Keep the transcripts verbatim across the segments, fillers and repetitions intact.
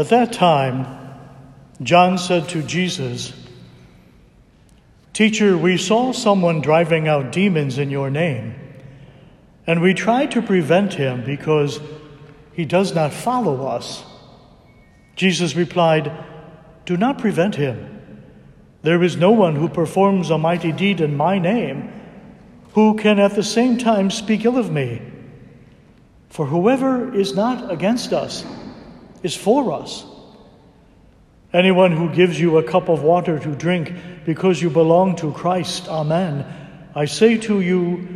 At that time, John said to Jesus, "Teacher, we saw someone driving out demons in your name, and we tried to prevent him because he does not follow us." Jesus replied, "Do not prevent him. There is no one who performs a mighty deed in my name who can at the same time speak ill of me. For whoever is not against us is for us. Anyone who gives you a cup of water to drink because you belong to Christ, amen, I say to you,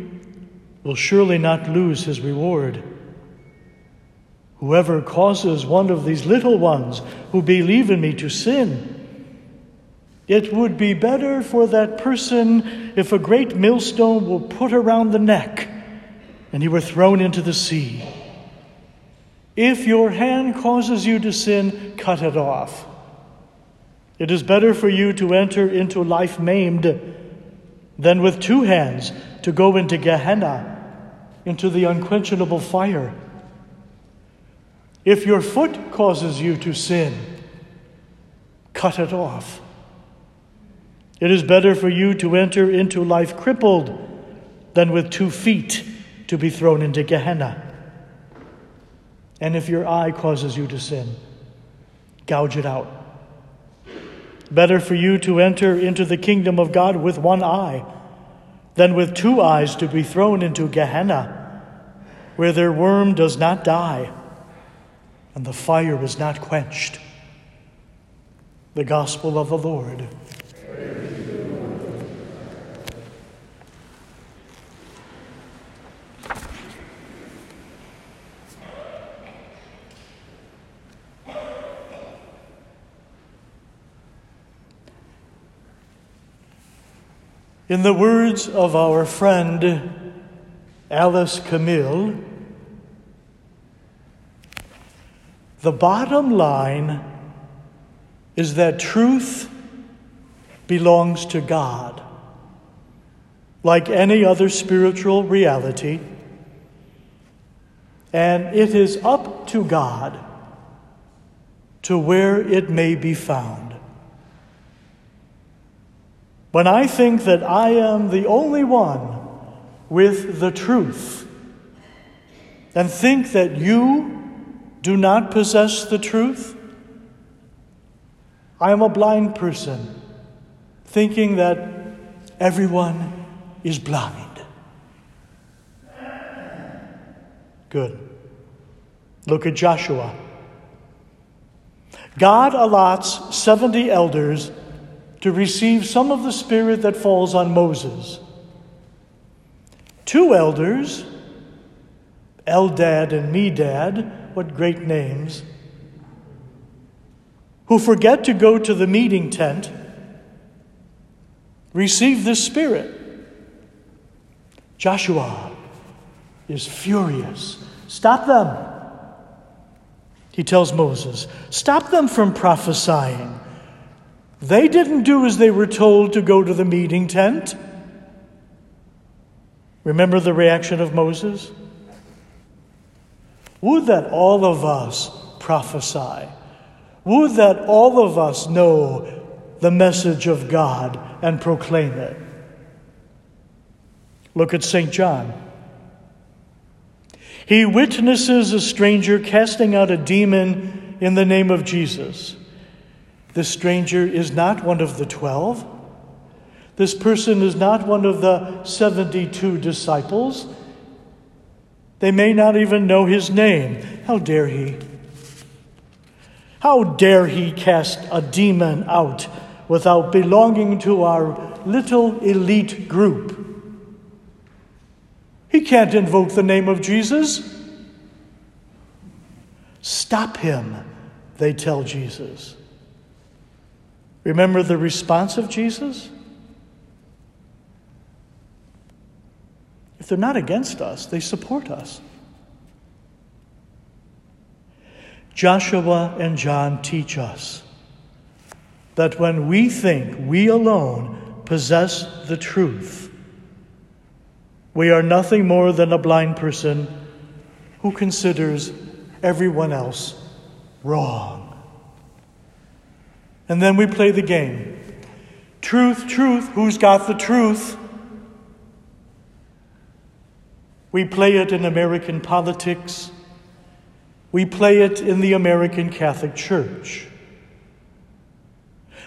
will surely not lose his reward. Whoever causes one of these little ones who believe in me to sin, it would be better for that person if a great millstone were put around the neck and he were thrown into the sea. If your hand causes you to sin, cut it off. It is better for you to enter into life maimed than with two hands to go into Gehenna, into the unquenchable fire. If your foot causes you to sin, cut it off. It is better for you to enter into life crippled than with two feet to be thrown into Gehenna. And if your eye causes you to sin, gouge it out. Better for you to enter into the kingdom of God with one eye than with two eyes to be thrown into Gehenna, where their worm does not die and the fire is not quenched." The Gospel of the Lord. In the words of our friend Alice Camille, the bottom line is that truth belongs to God. Like any other spiritual reality, and it is up to God to where it may be found. When I think that I am the only one with the truth, and think that you do not possess the truth, I am a blind person, thinking that everyone is blind. Good. Look at Joshua. God allots seventy elders to receive some of the Spirit that falls on Moses. Two elders, Eldad and Medad, what great names, who forget to go to the meeting tent, receive the Spirit. Joshua is furious. Stop them. He tells Moses, stop them from prophesying. They didn't do as they were told to go to the meeting tent. Remember the reaction of Moses? Would that all of us prophesy. Would that all of us know the message of God and proclaim it. Look at Saint John. He witnesses a stranger casting out a demon in the name of Jesus. This stranger is not one of the twelve. This person is not one of the seventy-two disciples. They may not even know his name. How dare he? How dare he cast a demon out without belonging to our little elite group? He can't invoke the name of Jesus. Stop him, they tell Jesus. Remember the response of Jesus? If they're not against us, they support us. Joshua and John teach us that when we think we alone possess the truth, we are nothing more than a blind person who considers everyone else wrong. And then we play the game. Truth, truth, who's got the truth? We play it in American politics. We play it in the American Catholic Church.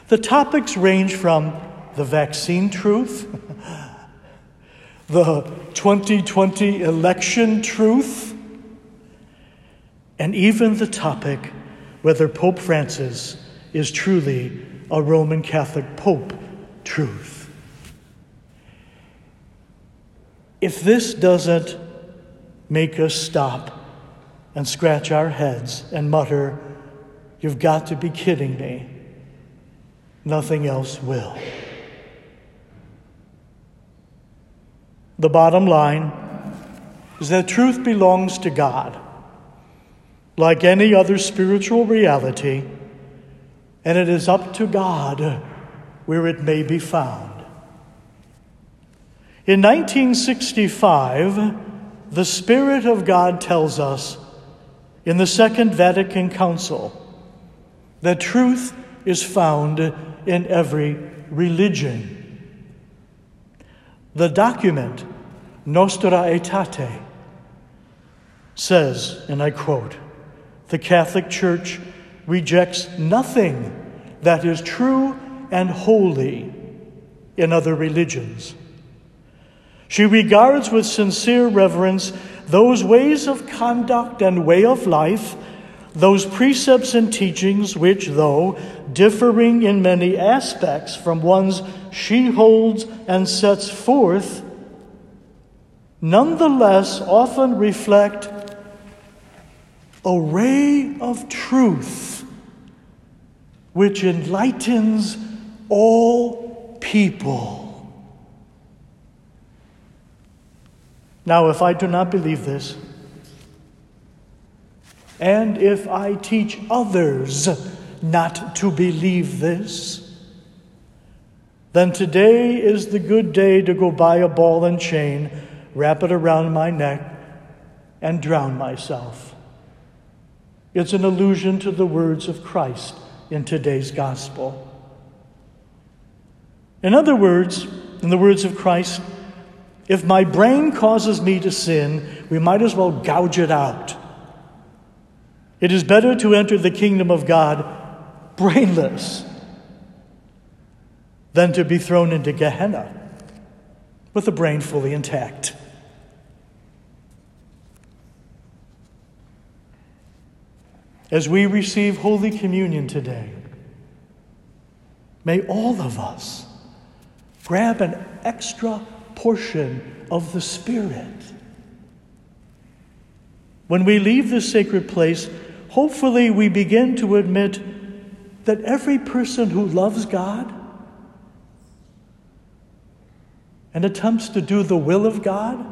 The topics range from the vaccine truth, the twenty twenty election truth, and even the topic whether Pope Francis is truly a Roman Catholic Pope truth. If this doesn't make us stop and scratch our heads and mutter, "You've got to be kidding me," nothing else will. The bottom line is that truth belongs to God, like any other spiritual reality, and it is up to God where it may be found. In nineteen sixty-five, the Spirit of God tells us in the Second Vatican Council that truth is found in every religion. The document, Nostra Aetate, says, and I quote, "The Catholic Church rejects nothing that is true and holy in other religions. She regards with sincere reverence those ways of conduct and way of life, those precepts and teachings which, though differing in many aspects from ones she holds and sets forth, nonetheless often reflect a ray of truth which enlightens all people." Now, if I do not believe this, and if I teach others not to believe this, then today is the good day to go buy a ball and chain, wrap it around my neck, and drown myself. It's an allusion to the words of Christ in today's gospel. In other words, in the words of Christ, if my brain causes me to sin, we might as well gouge it out. It is better to enter the kingdom of God brainless than to be thrown into Gehenna with the brain fully intact. As we receive Holy Communion today, may all of us grab an extra portion of the Spirit. When we leave this sacred place, hopefully we begin to admit that every person who loves God and attempts to do the will of God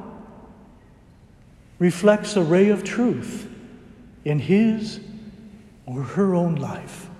reflects a ray of truth in his or her own life.